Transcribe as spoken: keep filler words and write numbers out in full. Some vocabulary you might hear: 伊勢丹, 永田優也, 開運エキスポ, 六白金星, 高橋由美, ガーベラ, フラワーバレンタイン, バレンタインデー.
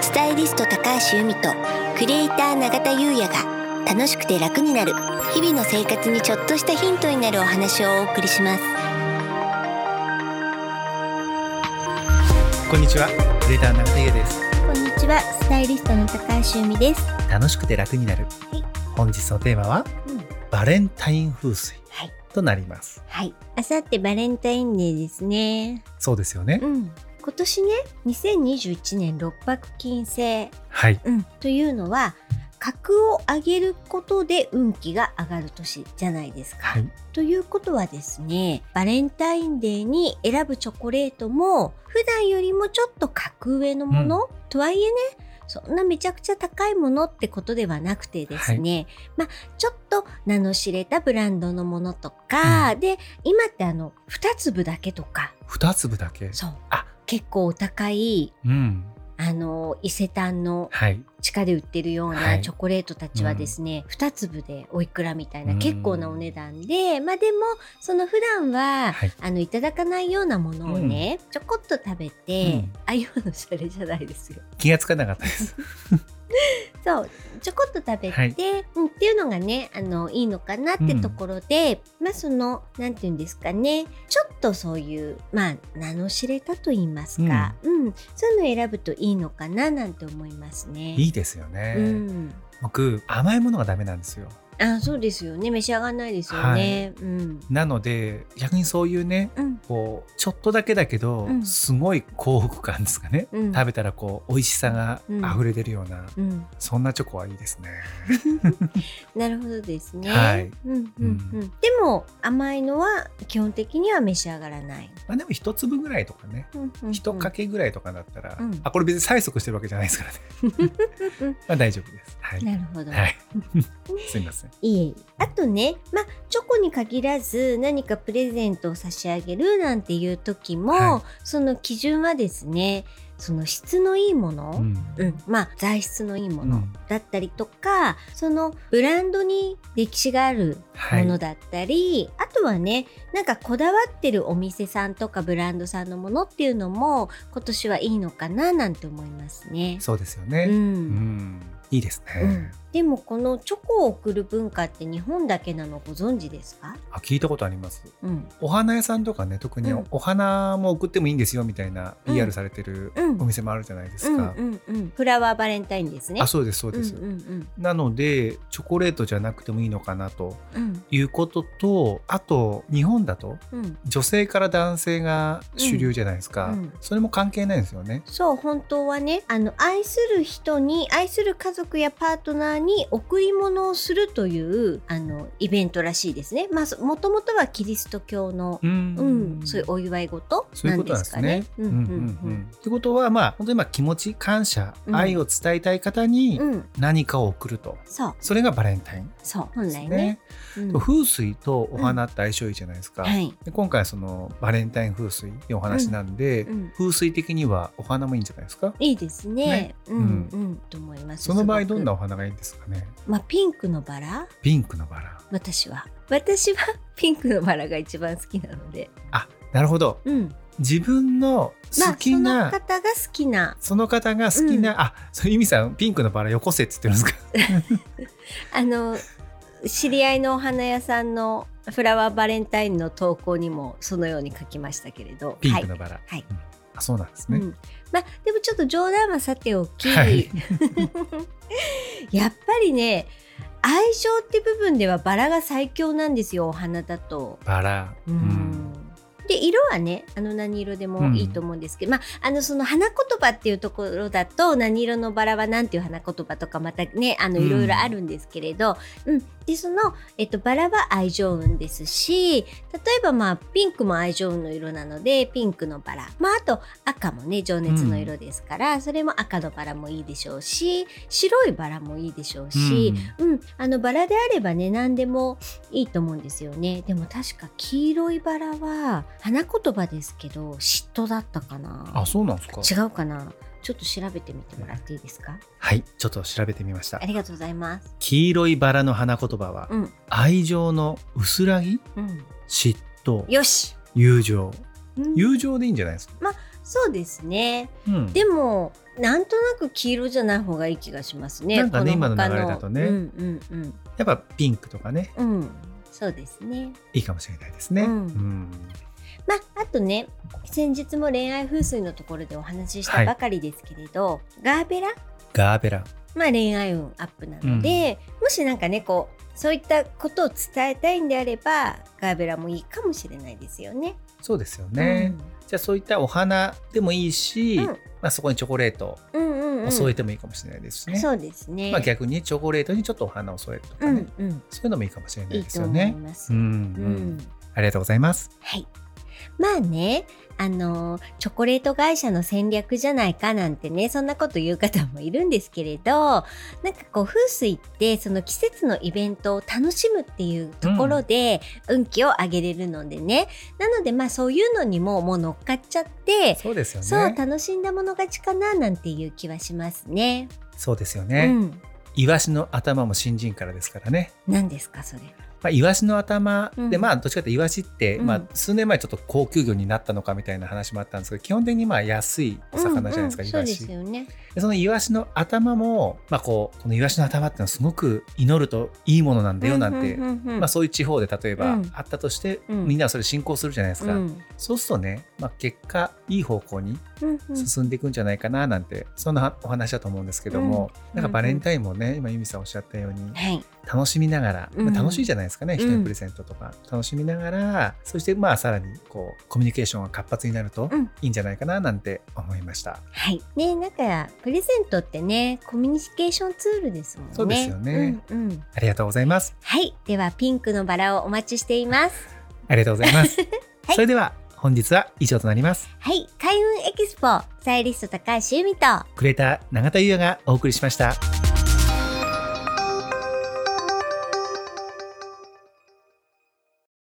スタイリスト高橋由美とクリエイター永田優也が楽しくて楽になる日々の生活にちょっとしたヒントになるお話をお送りします。こんにちは、クリエイター永田優也です。こんにちは、スタイリストの高橋由美です。楽しくて楽になる、はい、本日のテーマは、うん、バレンタイン風水となります。はい、あさってバレンタインデーですね。そうですよね、うん、今年ね、にせんにじゅういちねん六白金星、はい、うん、というのは格を上げることで運気が上がる年じゃないですか、はい、ということはですね、バレンタインデーに選ぶチョコレートも普段よりもちょっと格上のもの、うん、とはいえね、そんなめちゃくちゃ高いものってことではなくてですね、はい、まあちょっと名の知れたブランドのものとか、うん、で今ってあの二粒だけとか、二粒だけ、そう、あ、結構お高い、うん、あの伊勢丹の地下で売ってるようなチョコレートたちはですね、はい、うん、につぶでおいくらみたいな結構なお値段で、うん、まあでもその普段は、はい、あのいただかないようなものをね、うん、ちょこっと食べて、うん、ああいうのシャレじゃないですよ、気がつかなかったですそう、ちょこっと食べて、はい、うん、っていうのがね、あのいいのかなってところで、うん、まあそのなんていうんですかね、ちょっとそういうまあ名の知れたと言いますか、うんうん、そういうのを選ぶといいのかななんて思いますね。いいですよね、うん、僕甘いものがダメなんですよ。あ、そうですよね、召し上がらないですよね、はい、うん、なので逆にそういうね、うん、こうちょっとだけだけど、うん、すごい幸福感ですかね、うん、食べたらこう美味しさが溢れ出るような、うんうん、そんなチョコはいいですねなるほどですね、はい、うんうんうん、でも甘いのは基本的には召し上がらない、まあ、でも一粒ぐらいとかね、うんうんうん、一かけぐらいとかだったら、うん、あ、これ別に催促してるわけじゃないですからねまあ大丈夫です、はい、なるほど、はい、すみません。いい、あとね、まあ、チョコに限らず何かプレゼントを差し上げるなんていう時も、はい、その基準はですね、その質のいいもの、うんうん、まあ材質のいいものだったりとか、うん、そのブランドに歴史があるものだったり、はい、あとはね、なんかこだわってるお店さんとかブランドさんのものっていうのも今年はいいのかななんて思いますね。そうですよね、うんうん、いいですね、うん、でもこのチョコを贈る文化って日本だけなのご存知ですか？あ、聞いたことあります、うん、お花屋さんとかね、特にお花も贈ってもいいんですよみたいな ピーアール されてる、うんうん、お店もあるじゃないですか、うんうんうん、フラワーバレンタインですね。あ、そうですそうです、うんうんうん、なのでチョコレートじゃなくてもいいのかなということと、うん、あと日本だと、うん、女性から男性が主流じゃないですか、うんうん、それも関係ないんですよね。そう、本当はね、あの愛する人に、愛する家族やパートナーに贈り物をするというあのイベントらしいですね。まあ、もともとはキリスト教の、うんうん、そういうお祝い事なんですかね。そういうことなんですね。ってことははまあ本当に今気持ち、感謝、うん、愛を伝えたい方に何かを贈ると、うん、そ, それがバレンタイン、そう本来ね、うん、風水とお花って相性いいじゃないですか、うん、はい、で今回そのバレンタイン風水のお話なんで、うんうん、風水的にはお花もいいんじゃないですか。いいですね、ね、うんうんうん、と思います。その場合どんなお花がいいんですかね。まあ、ピンクのバラ、ピンクのバラ、私は私はピンクのバラが一番好きなので。あ、なるほど、うん、自分の好きな、まあ、その方が好きな、その方が好きな、うん、あ、そう、由美さんピンクのバラよこせって言ってるんですかあの知り合いのお花屋さんのフラワーバレンタインの投稿にもそのように書きましたけれど、ピンクのバラ、はい、はい、うん、あ、そうなんですね、うん、まあ、でもちょっと冗談はさておき、はい、やっぱりね、愛情って部分ではバラが最強なんですよ、お花だと。バラ、うん、で色はね、あの何色でもいいと思うんですけど、うん、まあ、あのその花言葉っていうところだと、何色のバラはなんていう花言葉とかまたね、あのいろいろあるんですけれど、うんうん、でその、えっと、バラは愛情運ですし、例えば、まあ、ピンクも愛情運の色なのでピンクのバラ、まあ、あと赤もね情熱の色ですから、うん、それも赤のバラもいいでしょうし、白いバラもいいでしょうし、うんうん、あのバラであればね何でもいいと思うんですよね。でも確か黄色いバラは花言葉ですけど嫉妬だったかな。あ、そうなんですか。違うかな、ちょっと調べてみてもらっていいですか。はい、ちょっと調べてみました。ありがとうございます。黄色いバラの花言葉は、うん、愛情の薄らぎ、うん、嫉妬、よし、友情、うん、友情でいいんじゃないですか。まあそうですね、うん、でもなんとなく黄色じゃない方がいい気がしますね。なんかね、今の流れだとね、うんうんうん、やっぱピンクとかね、うん、そうですね、いいかもしれないですね、うんうん、まあ、あとね、先日も恋愛風水のところでお話ししたばかりですけれど、はい、ガーベラガーベラ、まあ、恋愛運アップなので、うん、もしなんかねこうそういったことを伝えたいんであればガーベラもいいかもしれないですよね。そうですよね、うん、じゃあそういったお花でもいいし、うん、まあ、そこにチョコレートを添えてもいいかもしれないですね、うんうんうん、そうですね、まあ、逆にチョコレートにちょっとお花を添えるとかね、うんうん、そういうのもいいかもしれないですよね。いいと思います、うんうん、ありがとうございます、はい。まあね、あのチョコレート会社の戦略じゃないかなんてね、そんなこと言う方もいるんですけれど、なんかこう風水ってその季節のイベントを楽しむっていうところで運気を上げれるのでね、うん、なのでまあそういうのにももう乗っかっちゃって、そうですよね、そう楽しんだもの勝ちかななんていう気はしますね。そうですよね、うん、イワシの頭も新人からですからね。何ですかそれ。まあ、イワシの頭で、まあどっちかというとイワシって、まあ数年前ちょっと高級魚になったのかみたいな話もあったんですけど、基本的にまあ安いお魚じゃないですか、イワシ。そうですよね。そのイワシの頭も、まあこうこのイワシの頭ってのはすごく祈るといいものなんだよなんて、まあそういう地方で例えばあったとして、みんなはそれ信仰するじゃないですか。そうするとね、まあ結果いい方向に進んでいくんじゃないかななんて、そんなお話だと思うんですけども、なんかバレンタインもね、今由美さんおっしゃったように楽しみながら、まあ、楽しいじゃないですかね、人にプレゼントとか、うん、楽しみながら、そしてまあさらにこうコミュニケーションが活発になるといいんじゃないかななんて思いました、うん、はいね。なんかプレゼントってね、コミュニケーションツールですもんね。そうですよね、うんうん、ありがとうございます。はい、ではピンクのバラをお待ちしています。ありがとうございます、はい、それでは本日は以上となります。はい、開運エキスポスタイリスト高橋由美とクリエイター永田優也がお送りしました。